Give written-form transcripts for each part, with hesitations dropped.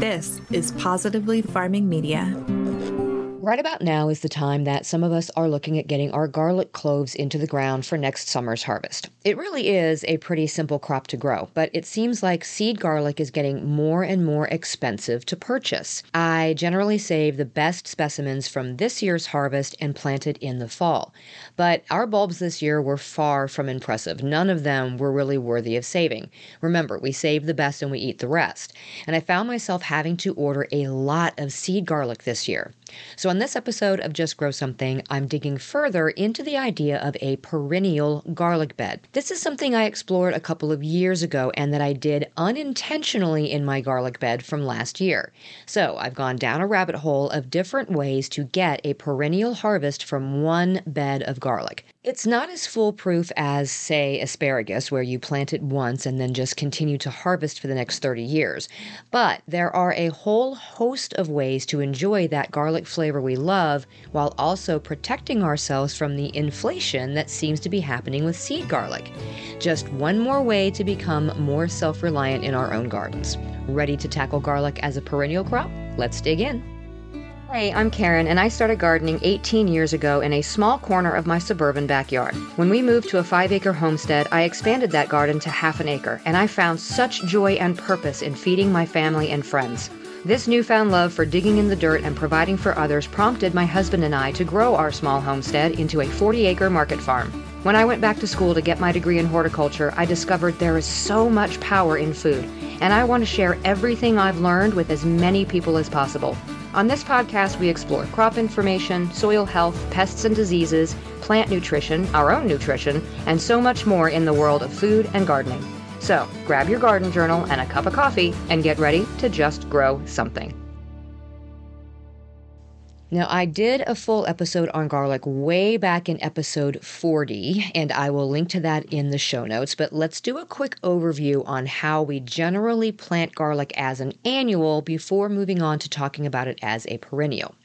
This is Positively Farming Media. Right about now is the time that some of us are looking at getting our garlic cloves into the ground for next summer's harvest. It really is a pretty simple crop to grow, but it seems like seed garlic is getting more and more expensive to purchase. I generally save the best specimens from this year's harvest and plant it in the fall. But our bulbs this year were far from impressive. None of them were really worthy of saving. Remember, we save the best and we eat the rest. And I found myself having to order a lot of seed garlic this year. So on this episode of Just Grow Something, I'm digging further into the idea of a perennial garlic bed. This is something I explored a couple of years ago and that I did unintentionally in my garlic bed from last year. So I've gone down a rabbit hole of different ways to get a perennial harvest from one bed of garlic. It's not as foolproof as, say, asparagus, where you plant it once and then just continue to harvest for the next 30 years. But there are a whole host of ways to enjoy that garlic flavor we love while also protecting ourselves from the inflation that seems to be happening with seed garlic. Just one more way to become more self-reliant in our own gardens. Ready to tackle garlic as a perennial crop? Let's dig in. Hey, I'm Karen, and I started gardening 18 years ago in a small corner of my suburban backyard. When we moved to a 5-acre homestead, I expanded that garden to half an acre, and I found such joy and purpose in feeding my family and friends. This newfound love for digging in the dirt and providing for others prompted my husband and I to grow our small homestead into a 40-acre market farm. When I went back to school to get my degree in horticulture, I discovered there is so much power in food, and I want to share everything I've learned with as many people as possible. On this podcast, we explore crop information, soil health, pests and diseases, plant nutrition, our own nutrition, and so much more in the world of food and gardening. So grab your garden journal and a cup of coffee and get ready to just grow something. Now, I did a full episode on garlic way back in episode 40, and I will link to that in the show notes, but let's do a quick overview on how we generally plant garlic as an annual before moving on to talking about it as a perennial.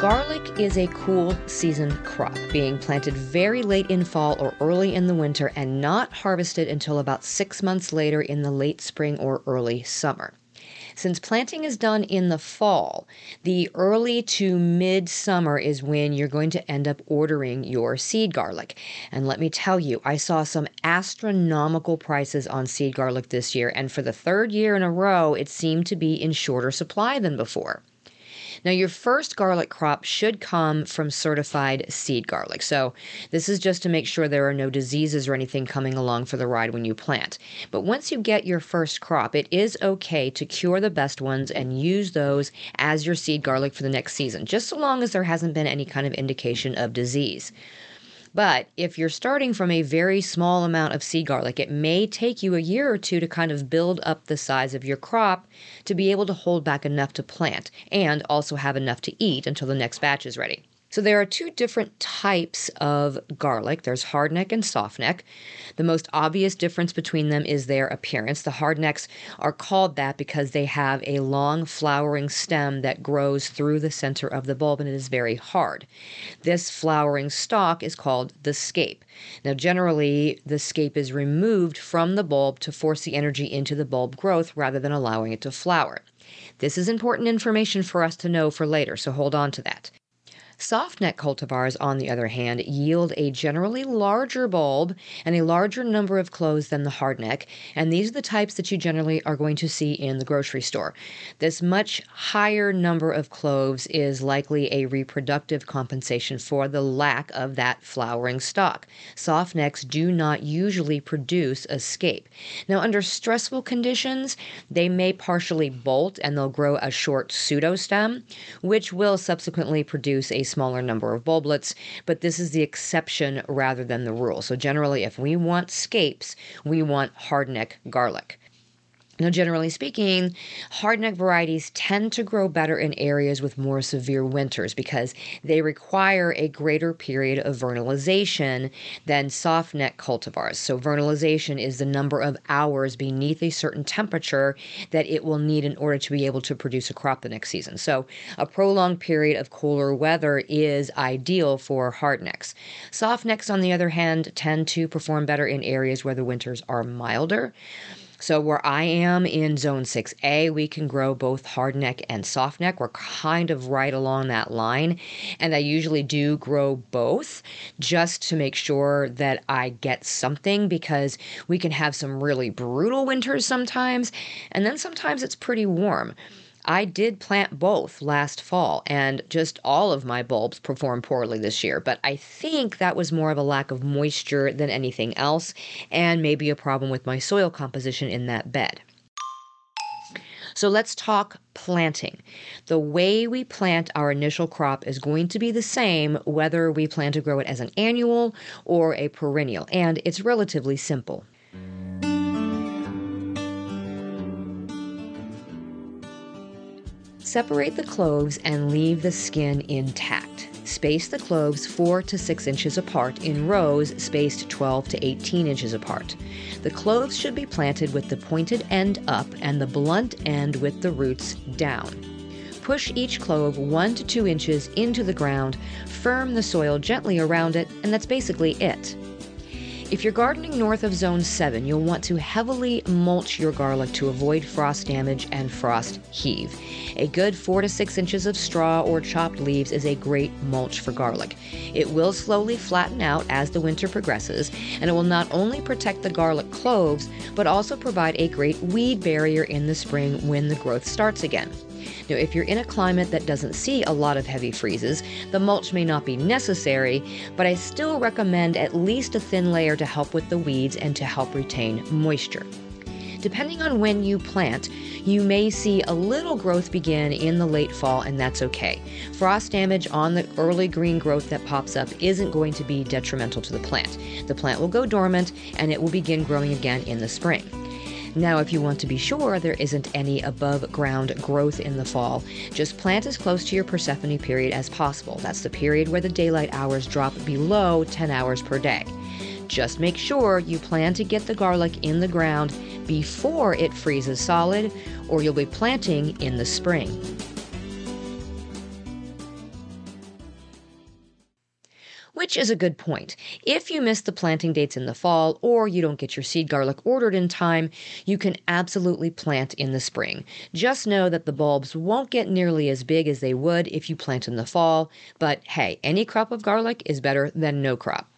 Garlic is a cool season crop, being planted very late in fall or early in the winter and not harvested until about 6 months later in the late spring or early summer. Since planting is done in the fall, the early to mid-summer is when you're going to end up ordering your seed garlic. And let me tell you, I saw some astronomical prices on seed garlic this year, and for the third year in a row, it seemed to be in shorter supply than before. Now, your first garlic crop should come from certified seed garlic. So this is just to make sure there are no diseases or anything coming along for the ride when you plant. But once you get your first crop, it is okay to cure the best ones and use those as your seed garlic for the next season, just so long as there hasn't been any kind of indication of disease. But if you're starting from a very small amount of seed garlic, it may take you a year or two to kind of build up the size of your crop to be able to hold back enough to plant and also have enough to eat until the next batch is ready. So there are two different types of garlic. There's hardneck and softneck. The most obvious difference between them is their appearance. The hardnecks are called that because they have a long flowering stem that grows through the center of the bulb and it is very hard. This flowering stalk is called the scape. Now generally, the scape is removed from the bulb to force the energy into the bulb growth rather than allowing it to flower. This is important information for us to know for later, so hold on to that. Softneck cultivars, on the other hand, yield a generally larger bulb and a larger number of cloves than the hardneck, and these are the types that you generally are going to see in the grocery store. This much higher number of cloves is likely a reproductive compensation for the lack of that flowering stalk. Softnecks do not usually produce a scape. Now, under stressful conditions, they may partially bolt and they'll grow a short pseudostem, which will subsequently produce a smaller number of bulblets, but this is the exception rather than the rule. So generally, if we want scapes, we want hardneck garlic. Now, generally speaking, hardneck varieties tend to grow better in areas with more severe winters because they require a greater period of vernalization than softneck cultivars. So vernalization is the number of hours beneath a certain temperature that it will need in order to be able to produce a crop the next season. So a prolonged period of cooler weather is ideal for hardnecks. Softnecks, on the other hand, tend to perform better in areas where the winters are milder. So where I am in Zone 6A, we can grow both hardneck and softneck. We're kind of right along that line, and I usually do grow both just to make sure that I get something, because we can have some really brutal winters sometimes, and then sometimes it's pretty warm. I did plant both last fall, and just all of my bulbs performed poorly this year, but I think that was more of a lack of moisture than anything else, and maybe a problem with my soil composition in that bed. So let's talk planting. The way we plant our initial crop is going to be the same whether we plan to grow it as an annual or a perennial, and it's relatively simple. Separate the cloves and leave the skin intact. Space the cloves 4 to 6 inches apart in rows spaced 12 to 18 inches apart. The cloves should be planted with the pointed end up and the blunt end with the roots down. Push each clove 1 to 2 inches into the ground, firm the soil gently around it, and that's basically it. If you're gardening north of Zone 7, you'll want to heavily mulch your garlic to avoid frost damage and frost heave. A good 4 to 6 inches of straw or chopped leaves is a great mulch for garlic. It will slowly flatten out as the winter progresses, and it will not only protect the garlic cloves, but also provide a great weed barrier in the spring when the growth starts again. Now, if you're in a climate that doesn't see a lot of heavy freezes, the mulch may not be necessary, but I still recommend at least a thin layer to help with the weeds and to help retain moisture. Depending on when you plant, you may see a little growth begin in the late fall, and that's okay. Frost damage on the early green growth that pops up isn't going to be detrimental to the plant. The plant will go dormant, and it will begin growing again in the spring. Now, if you want to be sure there isn't any above-ground growth in the fall, just plant as close to your Persephone period as possible. That's the period where the daylight hours drop below 10 hours per day. Just make sure you plan to get the garlic in the ground before it freezes solid, or you'll be planting in the spring. Which is a good point. If you miss the planting dates in the fall, or you don't get your seed garlic ordered in time, you can absolutely plant in the spring. Just know that the bulbs won't get nearly as big as they would if you plant in the fall, but hey, any crop of garlic is better than no crop.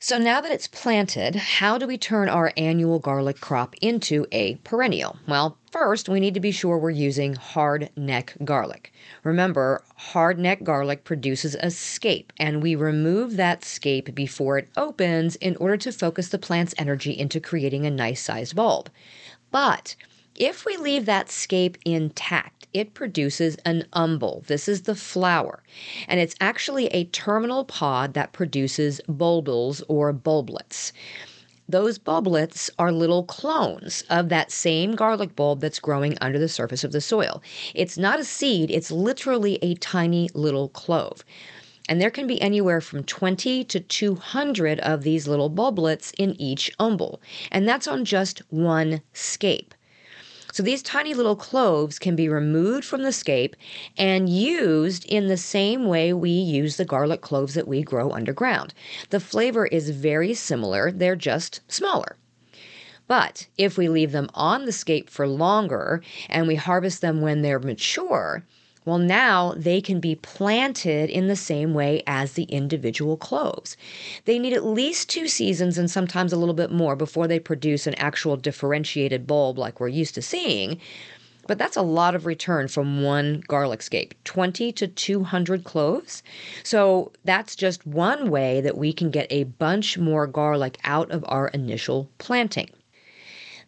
So now that it's planted, how do we turn our annual garlic crop into a perennial? Well, first, we need to be sure we're using hardneck garlic. Remember, hardneck garlic produces a scape, and we remove that scape before it opens in order to focus the plant's energy into creating a nice-sized bulb. But if we leave that scape intact, it produces an umbel. This is the flower, and it's actually a terminal pod that produces bulbils or bulblets. Those bulblets are little clones of that same garlic bulb that's growing under the surface of the soil. It's not a seed, it's literally a tiny little clove. And there can be anywhere from 20 to 200 of these little bulblets in each umbel, and that's on just one scape. So these tiny little cloves can be removed from the scape and used in the same way we use the garlic cloves that we grow underground. The flavor is very similar, they're just smaller. But if we leave them on the scape for longer and we harvest them when they're mature, well, now they can be planted in the same way as the individual cloves. They need at least 2 seasons and sometimes a little bit more before they produce an actual differentiated bulb like we're used to seeing. But that's a lot of return from one garlic scape, 20 to 200 cloves. So that's just one way that we can get a bunch more garlic out of our initial planting.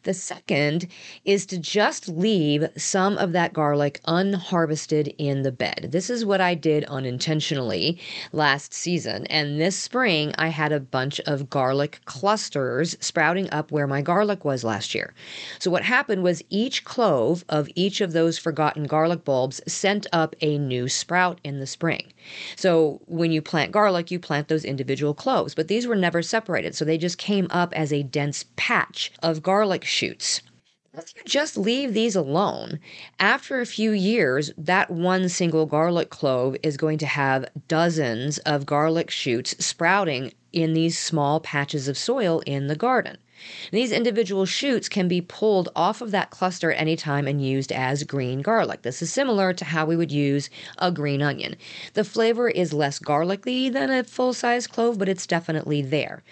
The second is to just leave some of that garlic unharvested in the bed. This is what I did unintentionally last season. And this spring, I had a bunch of garlic clusters sprouting up where my garlic was last year. So what happened was each clove of each of those forgotten garlic bulbs sent up a new sprout in the spring. So when you plant garlic, you plant those individual cloves, but these were never separated. So they just came up as a dense patch of garlic shoots. If you just leave these alone, after a few years, that one single garlic clove is going to have dozens of garlic shoots sprouting in these small patches of soil in the garden. And these individual shoots can be pulled off of that cluster at any time and used as green garlic. This is similar to how we would use a green onion. The flavor is less garlicky than a full-size clove, but it's definitely there.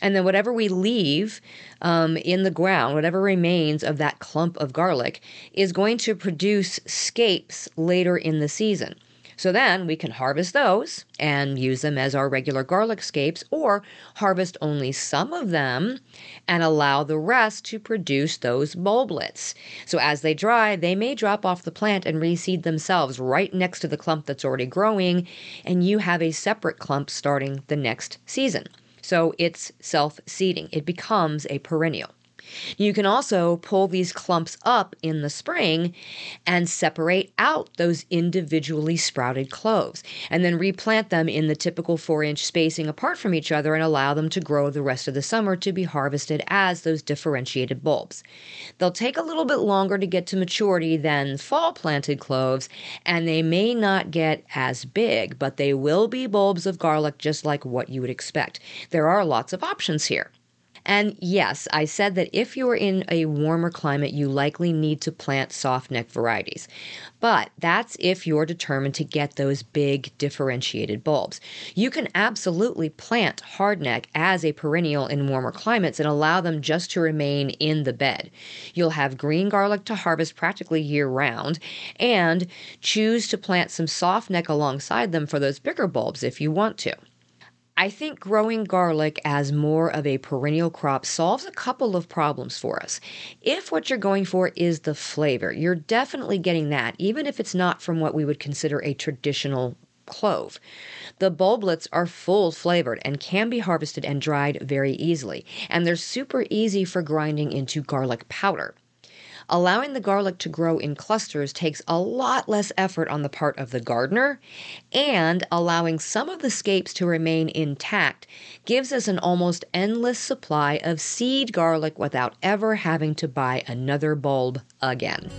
And then whatever we leave in the ground, whatever remains of that clump of garlic, is going to produce scapes later in the season. So then we can harvest those and use them as our regular garlic scapes, or harvest only some of them and allow the rest to produce those bulblets. So as they dry, they may drop off the plant and reseed themselves right next to the clump that's already growing, and you have a separate clump starting the next season. So it's self-seeding. It becomes a perennial. You can also pull these clumps up in the spring and separate out those individually sprouted cloves and then replant them in the typical 4-inch spacing apart from each other and allow them to grow the rest of the summer to be harvested as those differentiated bulbs. They'll take a little bit longer to get to maturity than fall planted cloves, and they may not get as big, but they will be bulbs of garlic just like what you would expect. There are lots of options here. And yes, I said that if you're in a warmer climate, you likely need to plant soft-neck varieties. But that's if you're determined to get those big differentiated bulbs. You can absolutely plant hardneck as a perennial in warmer climates and allow them just to remain in the bed. You'll have green garlic to harvest practically year-round, and choose to plant some soft-neck alongside them for those bigger bulbs if you want to. I think growing garlic as more of a perennial crop solves a couple of problems for us. If what you're going for is the flavor, you're definitely getting that, even if it's not from what we would consider a traditional clove. The bulblets are full flavored and can be harvested and dried very easily, and they're super easy for grinding into garlic powder. Allowing the garlic to grow in clusters takes a lot less effort on the part of the gardener, and allowing some of the scapes to remain intact gives us an almost endless supply of seed garlic without ever having to buy another bulb again.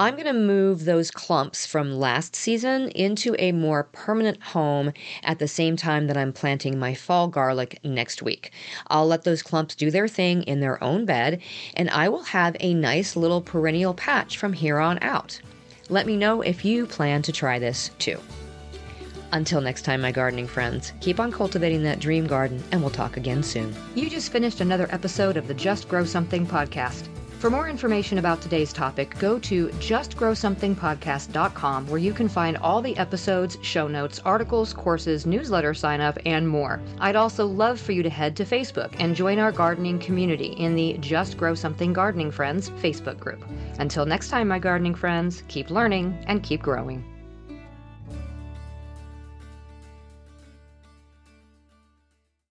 I'm going to move those clumps from last season into a more permanent home at the same time that I'm planting my fall garlic next week. I'll let those clumps do their thing in their own bed, and I will have a nice little perennial patch from here on out. Let me know if you plan to try this too. Until next time, my gardening friends, keep on cultivating that dream garden, and we'll talk again soon. You just finished another episode of the Just Grow Something podcast. For more information about today's topic, go to justgrowsomethingpodcast.com, where you can find all the episodes, show notes, articles, courses, newsletter sign up, and more. I'd also love for you to head to Facebook and join our gardening community in the Just Grow Something Gardening Friends Facebook group. Until next time, my gardening friends, keep learning and keep growing.